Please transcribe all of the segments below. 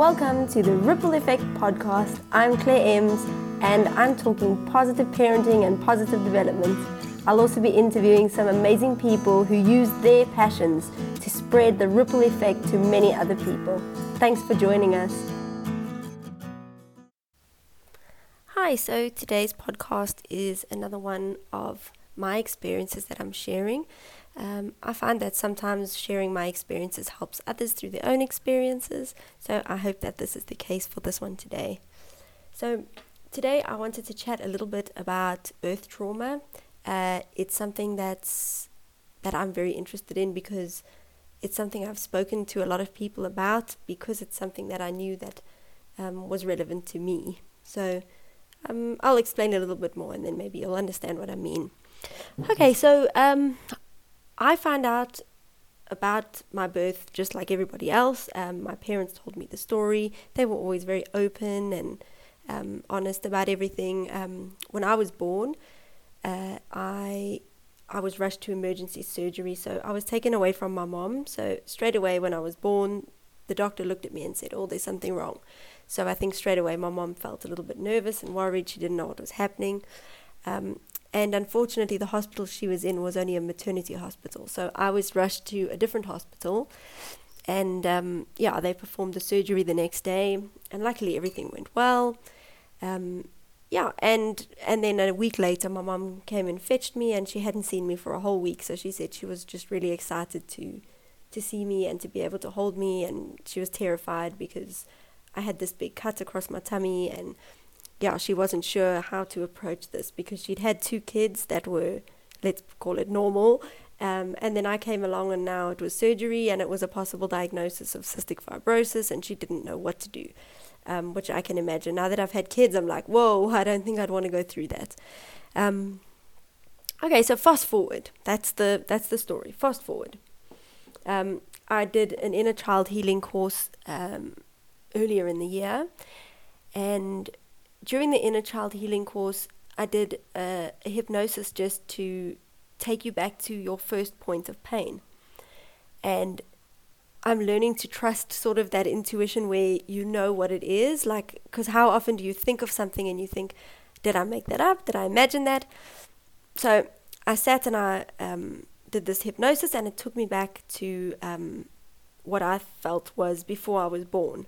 Welcome to the Ripple Effect Podcast. I'm Claire Ems and I'm talking positive parenting and positive development. I'll also be interviewing some amazing people who use their passions to spread the ripple effect to many other people. Thanks for joining us. Hi, so today's podcast is another one of my experiences that I'm sharing. I find that sometimes sharing my experiences helps others through their own experiences, so I hope that this is the case for this one today. So today I wanted to chat a little bit about birth trauma. It's something that I'm very interested in because it's something I've spoken to a lot of people about, because it's something that I knew that was relevant to me. So I'll explain a little bit more and then maybe you'll understand what I mean. Okay, so I found out about my birth just like everybody else. My parents told me the story. They were always very open and honest about everything. When I was born, I was rushed to emergency surgery, so I was taken away from my mom. So straight away when I was born, the doctor looked at me and said, "Oh, there's something wrong." So I think straight away my mom felt a little bit nervous and worried. She didn't know what was happening. And unfortunately, the hospital she was in was only a maternity hospital. So I was rushed to a different hospital. And they performed the surgery the next day. And luckily, everything went well. And then a week later, my mum came and fetched me. And she hadn't seen me for a whole week. So she said she was just really excited to see me and to be able to hold me. And she was terrified because I had this big cut across my tummy. And she wasn't sure how to approach this because she'd had two kids that were, let's call it normal. And then I came along and now it was surgery and it was a possible diagnosis of cystic fibrosis and she didn't know what to do, which I can imagine. Now that I've had kids, I'm like, whoa, I don't think I'd want to go through that. So fast forward. That's the story. Fast forward. I did an inner child healing course earlier in the year, and during the inner child healing course, I did a hypnosis just to take you back to your first point of pain. And I'm learning to trust sort of that intuition where you know what it is, like, because how often do you think of something and you think, did I make that up? Did I imagine that? So I sat and I did this hypnosis and it took me back to what I felt was before I was born.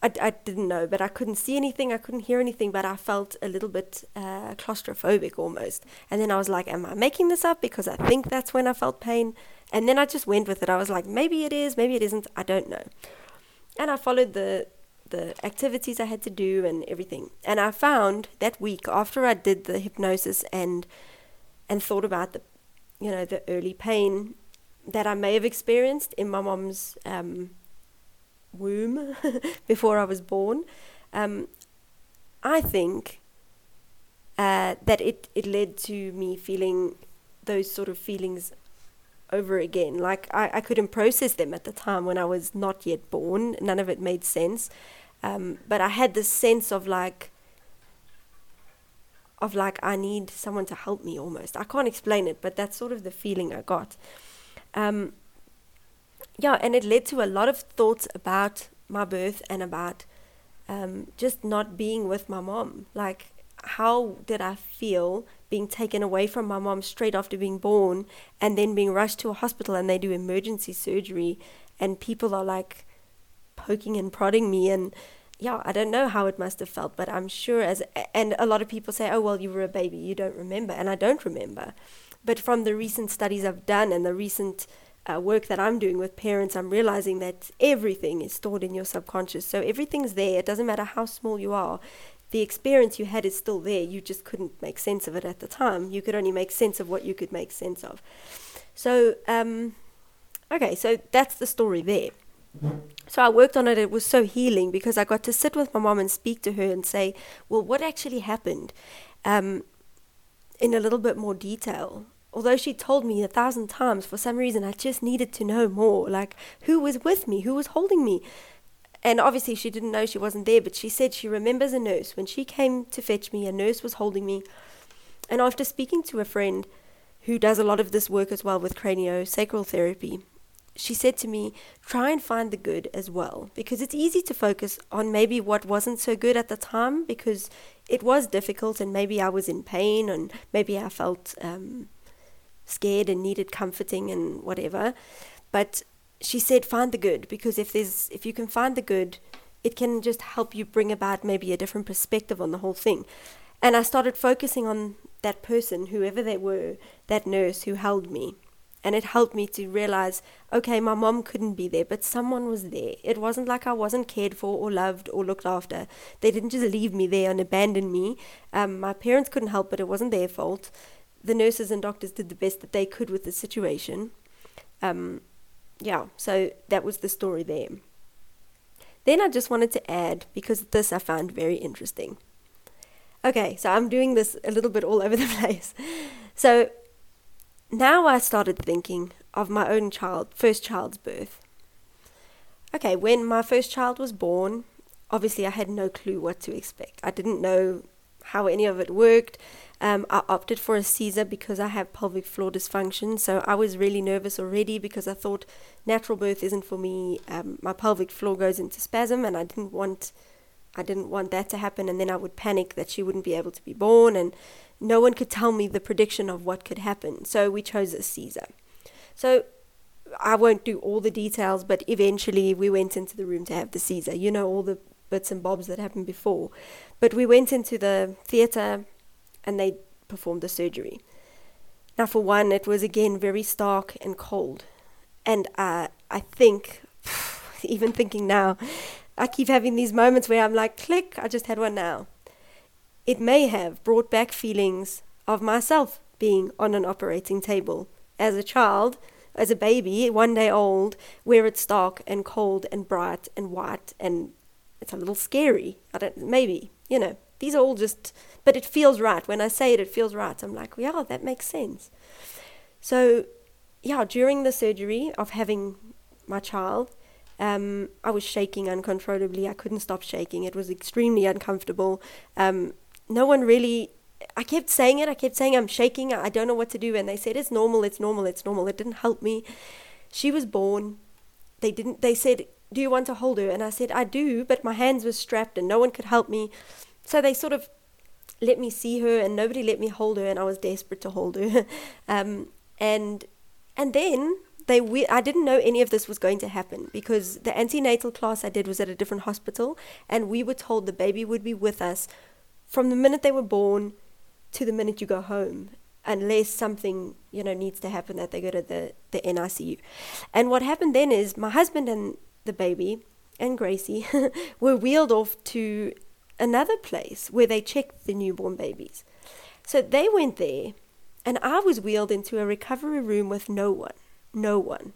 I didn't know, but I couldn't see anything, I couldn't hear anything, but I felt a little bit claustrophobic almost. And then I was like, am I making this up? Because I think that's when I felt pain. And then I just went with it. I was like, maybe it is, maybe it isn't, I don't know. And I followed the activities I had to do and everything. And I found that week after I did the hypnosis and thought about the early pain that I may have experienced in my mom's womb before I was born, I think that it led to me feeling those sort of feelings over again. Like I couldn't process them at the time when I was not yet born. None of it made sense. But I had this sense of like I need someone to help me almost. I can't explain it, but that's sort of the feeling I got. And it led to a lot of thoughts about my birth and about just not being with my mom. Like, how did I feel being taken away from my mom straight after being born and then being rushed to a hospital and they do emergency surgery and people are like poking and prodding me and I don't know how it must have felt, but I'm sure and a lot of people say, oh, well, you were a baby, you don't remember, and I don't remember. But from the recent studies I've done and the recent work that I'm doing with parents, I'm realizing that everything is stored in your subconscious. So everything's there. It doesn't matter how small you are. The experience you had is still there. You just couldn't make sense of it at the time. You could only make sense of what you could make sense of. So, so that's the story there. So I worked on it. It was so healing because I got to sit with my mom and speak to her and say, well, what actually happened in a little bit more detail? Although she told me 1,000 times, for some reason, I just needed to know more. Like, who was with me? Who was holding me? And obviously, she didn't know, she wasn't there. But she said she remembers a nurse. When she came to fetch me, a nurse was holding me. And after speaking to a friend who does a lot of this work as well with craniosacral therapy, she said to me, try and find the good as well, because it's easy to focus on maybe what wasn't so good at the time, because it was difficult and maybe I was in pain and maybe I felt scared and needed comforting and whatever. But she said, find the good, because if you can find the good, it can just help you bring about maybe a different perspective on the whole thing. And I started focusing on that person, whoever they were, that nurse who held me. And it helped me to realize, okay, my mom couldn't be there, but someone was there. It wasn't like I wasn't cared for or loved or looked after. They didn't just leave me there and abandon me. My parents couldn't help, but it wasn't their fault. The nurses and doctors did the best that they could with the situation. So that was the story there. Then I just wanted to add, because this I found very interesting. Okay, so I'm doing this a little bit all over the place. So now I started thinking of my own first child's birth. Okay, when my first child was born, obviously I had no clue what to expect. I didn't know how any of it worked. I opted for a Caesar because I have pelvic floor dysfunction, so I was really nervous already because I thought natural birth isn't for me. My pelvic floor goes into spasm, and I didn't want that to happen, and then I would panic that she wouldn't be able to be born, and no one could tell me the prediction of what could happen. So we chose a Caesar. So I won't do all the details, but eventually we went into the room to have the Caesar. You know, all the bits and bobs that happened before. But we went into the theatre and they performed the surgery. Now, for one, it was again very stark and cold. And I think, even thinking now, I keep having these moments where I'm like, click, I just had one now. It may have brought back feelings of myself being on an operating table as a child, as a baby, 1 day old, where it's dark and cold and bright and white and it's a little scary. These are all just, but it feels right. When I say it, it feels right. I'm like, yeah, that makes sense. So, yeah, during the surgery of having my child, I was shaking uncontrollably. I couldn't stop shaking. It was extremely uncomfortable. No one really, I kept saying I'm shaking, I don't know what to do. And they said, it's normal. It didn't help me. She was born. They said, do you want to hold her? And I said, I do, but my hands were strapped and no one could help me. So they sort of let me see her and nobody let me hold her. And I was desperate to hold her. And then I didn't know any of this was going to happen, because the antenatal class I did was at a different hospital, and we were told the baby would be with us from the minute they were born to the minute you go home, unless something, needs to happen that they go to the NICU. And what happened then is my husband and the baby and Gracie were wheeled off to another place where they checked the newborn babies. So they went there, and I was wheeled into a recovery room with no one.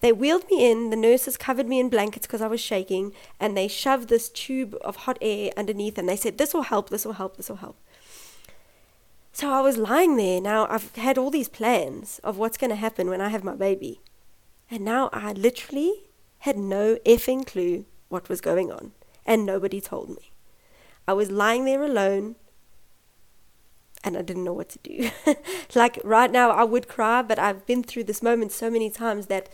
They wheeled me in, the nurses covered me in blankets because I was shaking, and they shoved this tube of hot air underneath and they said, this will help. So I was lying there. Now I've had all these plans of what's going to happen when I have my baby, and now I literally had no effing clue what was going on, and nobody told me. I was lying there alone, and I didn't know what to do. Like right now I would cry, but I've been through this moment so many times that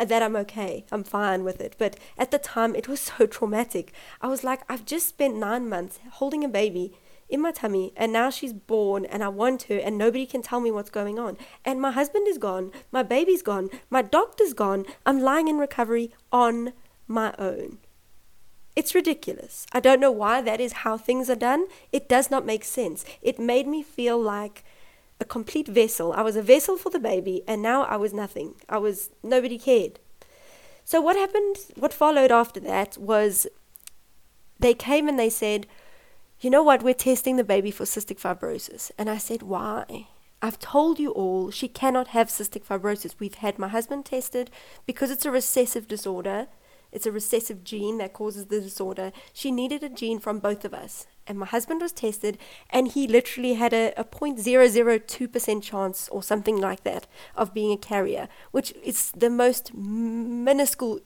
I'm okay. I'm fine with it. But at the time it was so traumatic. I was like, I've just spent 9 months holding a baby in my tummy, and now she's born and I want her, and nobody can tell me what's going on. And my husband is gone. My baby's gone. My doctor's gone. I'm lying in recovery on my own. It's ridiculous. I don't know why that is how things are done. It does not make sense. It made me feel like a complete vessel. I was a vessel for the baby, and now I was nothing. Nobody cared. So what happened, what followed after that was they came and they said, you know what, we're testing the baby for cystic fibrosis. And I said, why? I've told you all, she cannot have cystic fibrosis. We've had my husband tested because it's a recessive disorder. It's a recessive gene that causes the disorder. She needed a gene from both of us. And my husband was tested, and he literally had a 0.002% chance or something like that of being a carrier, which is the most minuscule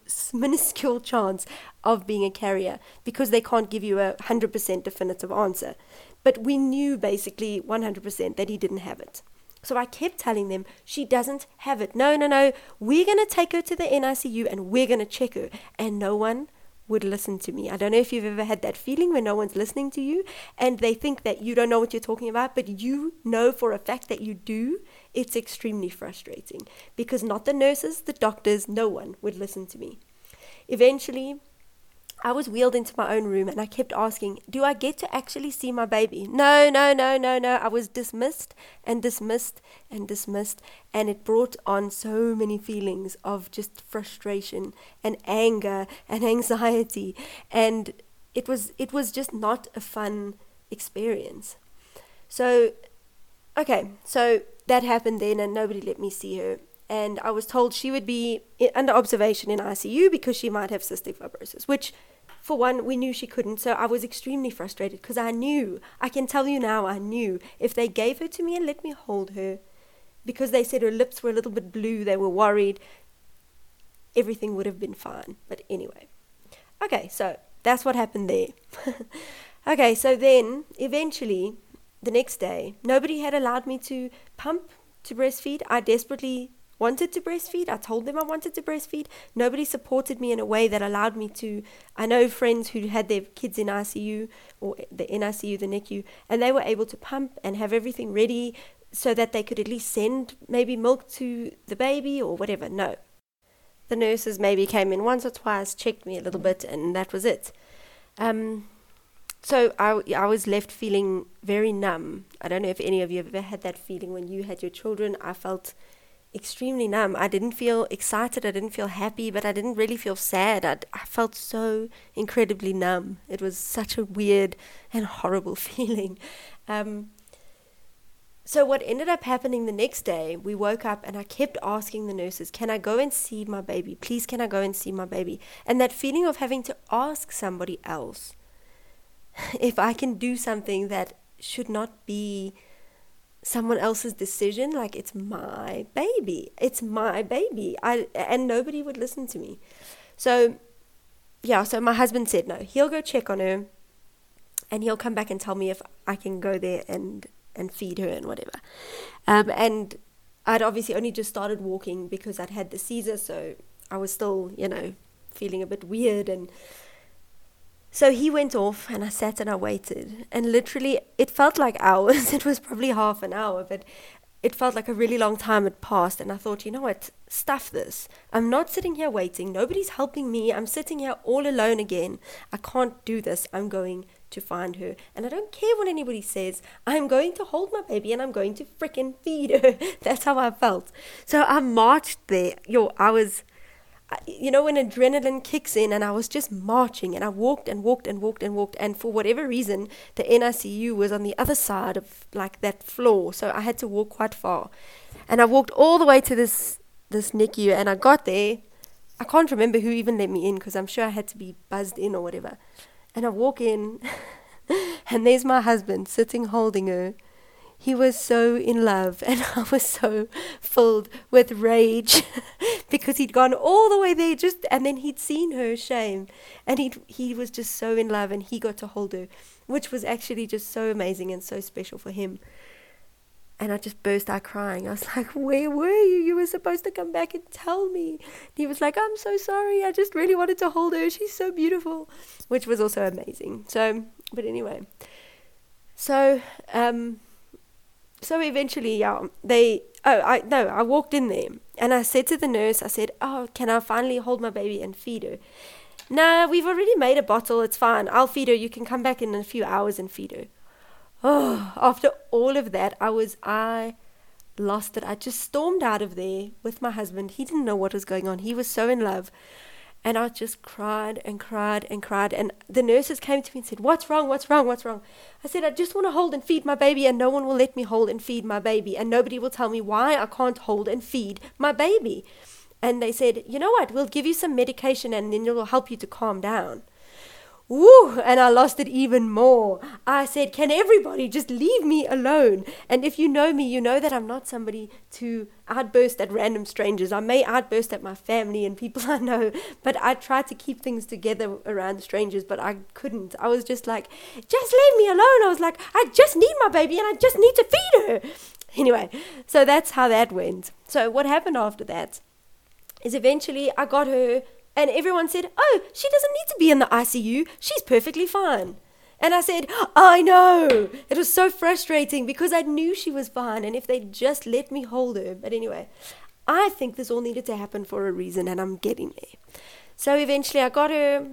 chance of being a carrier, because they can't give you a 100% definitive answer. But we knew basically 100% that he didn't have it. So I kept telling them, she doesn't have it. No, we're going to take her to the NICU and we're going to check her. And no one would listen to me. I don't know if you've ever had that feeling when no one's listening to you and they think that you don't know what you're talking about, but you know for a fact that you do. It's extremely frustrating because not the nurses, the doctors, no one would listen to me. Eventually, I was wheeled into my own room and I kept asking, do I get to actually see my baby? No. I was dismissed. And it brought on so many feelings of just frustration and anger and anxiety. And it was just not a fun experience. So that happened then and nobody let me see her. And I was told she would be under observation in ICU because she might have cystic fibrosis, which for one, we knew she couldn't. So I was extremely frustrated because I knew if they gave her to me and let me hold her, because they said her lips were a little bit blue, they were worried, everything would have been fine. But anyway, okay, so that's what happened there. Okay, so then eventually the next day, nobody had allowed me to pump, to breastfeed. I desperately wanted to breastfeed. I told them I wanted to breastfeed. Nobody supported me in a way that allowed me to. I know friends who had their kids in ICU or the NICU, the NICU, and they were able to pump and have everything ready so that they could at least send maybe milk to the baby or whatever. No. The nurses maybe came in once or twice, checked me a little bit, and that was it. So I was left feeling very numb. I don't know if any of you have ever had that feeling when you had your children. I felt extremely numb. I didn't feel excited. I didn't feel happy, but I didn't really feel sad. I felt so incredibly numb. It was such a weird and horrible feeling. So what ended up happening the next day, we woke up and I kept asking the nurses, can I go and see my baby? Please, can I go and see my baby? And that feeling of having to ask somebody else if I can do something that should not be someone else's decision, like it's my baby, and nobody would listen to me. So my husband said no, he'll go check on her and he'll come back and tell me if I can go there and feed her and whatever. And I'd obviously only just started walking because I'd had the seizure, so I was still feeling a bit weird. And so he went off and I sat and I waited, and literally it felt like hours. It was probably half an hour, but it felt like a really long time had passed. And I thought, you know what, stuff this. I'm not sitting here waiting. Nobody's helping me. I'm sitting here all alone again. I can't do this. I'm going to find her. And I don't care what anybody says. I'm going to hold my baby and I'm going to freaking feed her. That's how I felt. So I marched there. I was... when adrenaline kicks in, and I was just marching, and I walked, and for whatever reason, the NICU was on the other side of like that floor, so I had to walk quite far, and I walked all the way to this NICU, and I got there. I can't remember who even let me in, because I'm sure I had to be buzzed in or whatever, and I walk in, and there's my husband sitting holding her. He was so in love, and I was so filled with rage because he'd gone all the way there and then he'd seen her shame, and he was just so in love, and he got to hold her, which was actually just so amazing and so special for him. And I just burst out crying. I was like, where were you? You were supposed to come back and tell me. And he was like, I'm so sorry. I just really wanted to hold her. She's so beautiful, which was also amazing. So, but anyway, So eventually, I walked in there and I said to the nurse, I said, oh, can I finally hold my baby and feed her? No, we've already made a bottle. It's fine. I'll feed her. You can come back in a few hours and feed her. Oh, after all of that, I lost it. I just stormed out of there with my husband. He didn't know what was going on. He was so in love. And I just cried. And the nurses came to me and said, what's wrong? I said, I just want to hold and feed my baby, and no one will let me hold and feed my baby. And nobody will tell me why I can't hold and feed my baby. And they said, you know what? We'll give you some medication and then it will help you to calm down. Woo! And I lost it even more. I said, can everybody just leave me alone? And if you know me, you know that I'm not somebody to outburst at random strangers. I may outburst at my family and people I know, but I try to keep things together around strangers, but I couldn't. I was just like, just leave me alone. I was like, I just need my baby and I just need to feed her. Anyway, so that's how that went. So what happened after that is eventually I got her, and everyone said, oh, she doesn't need to be in the ICU. She's perfectly fine. And I said, I know. It was so frustrating because I knew she was fine, and if they just let me hold her. But anyway, I think this all needed to happen for a reason, and I'm getting there. So eventually I got her.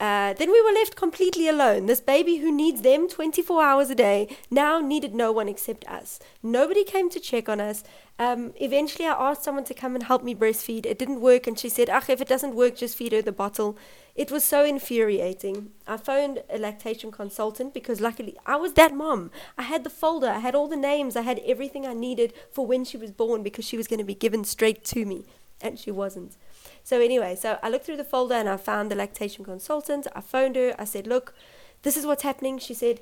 Then we were left completely alone. This baby who needs them 24 hours a day now needed no one except us. Nobody came to check on us. Eventually I asked someone to come and help me breastfeed. It didn't work, and she said, if it doesn't work, just feed her the bottle. It was so infuriating. I phoned a lactation consultant because luckily I was that mom. I had the folder. I had all the names. I had everything I needed for when she was born, because she was going to be given straight to me, and she wasn't. So anyway, so I looked through the folder and I found the lactation consultant. I phoned her. I said, look, this is what's happening. She said,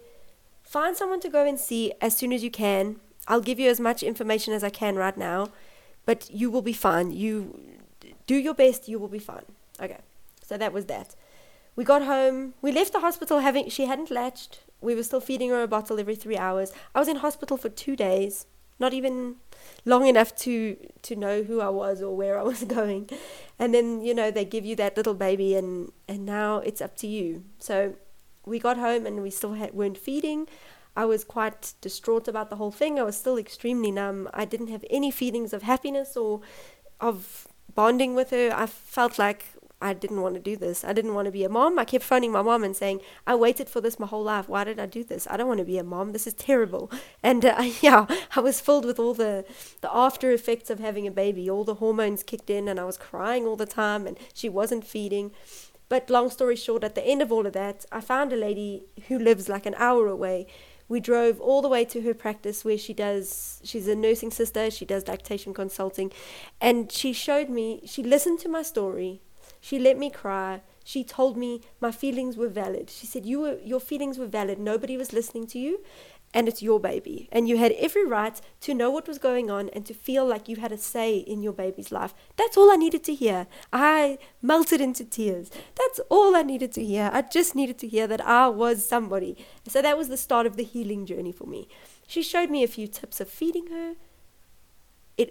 find someone to go and see as soon as you can. I'll give you as much information as I can right now, but you will be fine. You do your best. You will be fine. Okay. So that was that. We got home. We left the hospital she hadn't latched. We were still feeding her a bottle every 3 hours. I was in hospital for 2 days, not even long enough to know who I was or where I was going. And then, you know, they give you that little baby and now it's up to you. So we got home and we still weren't feeding. I was quite distraught about the whole thing. I was still extremely numb. I didn't have any feelings of happiness or of bonding with her. I felt like I didn't want to do this. I didn't want to be a mom. I kept phoning my mom and saying, I waited for this my whole life. Why did I do this? I don't want to be a mom. This is terrible. And I was filled with all the after effects of having a baby. All the hormones kicked in and I was crying all the time and she wasn't feeding. But long story short, at the end of all of that, I found a lady who lives like an hour away. We drove all the way to her practice where she's a nursing sister. She does lactation consulting. And she listened to my story. She let me cry. She told me my feelings were valid. She said, your feelings were valid. Nobody was listening to you, and it's your baby. And you had every right to know what was going on and to feel like you had a say in your baby's life. That's all I needed to hear. I melted into tears. That's all I needed to hear. I just needed to hear that I was somebody. So that was the start of the healing journey for me. She showed me a few tips of feeding her.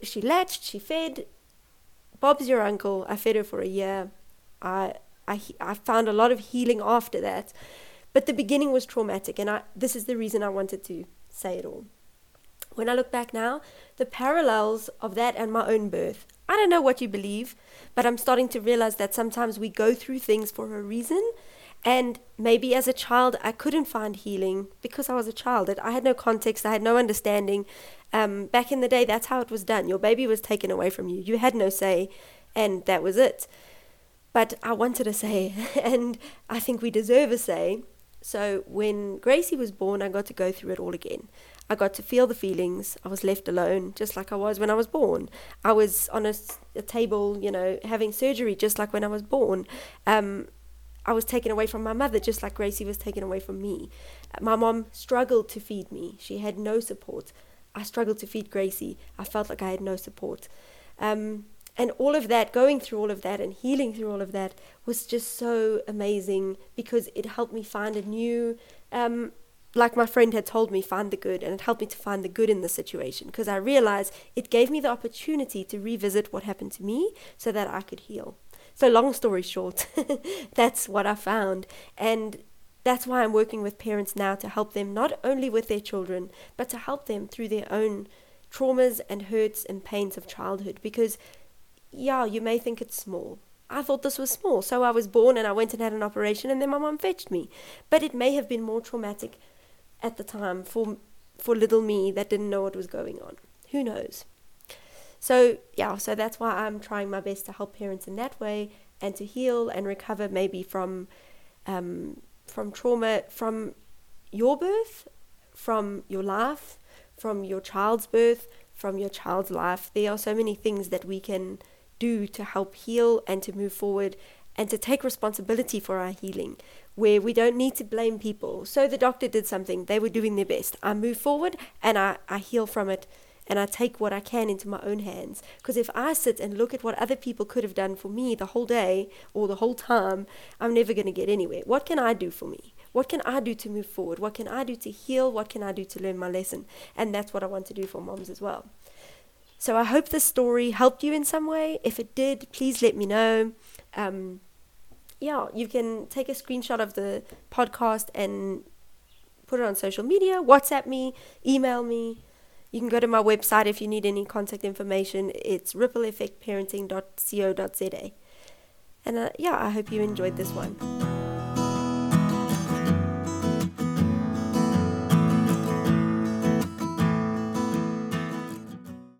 She latched, she fed. Bob's your uncle. I fed her for a year. I found a lot of healing after that, but the beginning was traumatic, and this is the reason I wanted to say it all. When I look back now, the parallels of that and my own birth, I don't know what you believe, but I'm starting to realize that sometimes we go through things for a reason, and maybe as a child I couldn't find healing because I was a child. I had no context, I had no understanding. Back in the day, that's how it was done. Your baby was taken away from you. You had no say, and that was it. But I wanted a say, and I think we deserve a say. So when Gracie was born, I got to go through it all again. I got to feel the feelings. I was left alone, just like I was when I was born. I was on a table, you know, having surgery, just like when I was born. I was taken away from my mother, just like Gracie was taken away from me. My mom struggled to feed me. She had no support. I struggled to feed Gracie. I felt like I had no support. And all of that, going through all of that and healing through all of that was just so amazing because it helped me find a new, like my friend had told me, find the good. And it helped me to find the good in the situation because I realized it gave me the opportunity to revisit what happened to me so that I could heal. So long story short, that's what I found. And that's why I'm working with parents now to help them not only with their children, but to help them through their own traumas and hurts and pains of childhood because you may think it's small. I thought this was small. So I was born and I went and had an operation and then my mom fetched me. But it may have been more traumatic at the time for little me that didn't know what was going on. Who knows? So that's why I'm trying my best to help parents in that way and to heal and recover maybe from trauma, from your birth, from your life, from your child's birth, from your child's life. There are so many things that we can do to help heal and to move forward and to take responsibility for our healing, where we don't need to blame people. So the doctor did something, they were doing their best. I move forward and I heal from it and I take what I can into my own hands. Because if I sit and look at what other people could have done for me the whole day or the whole time, I'm never going to get anywhere. What can I do for me? What can I do to move forward? What can I do to heal? What can I do to learn my lesson? And that's what I want to do for moms as well. So I hope this story helped you in some way. If it did, please let me know. You can take a screenshot of the podcast and put it on social media, WhatsApp me, email me. You can go to my website if you need any contact information. It's rippleeffectparenting.co.za. And I hope you enjoyed this one.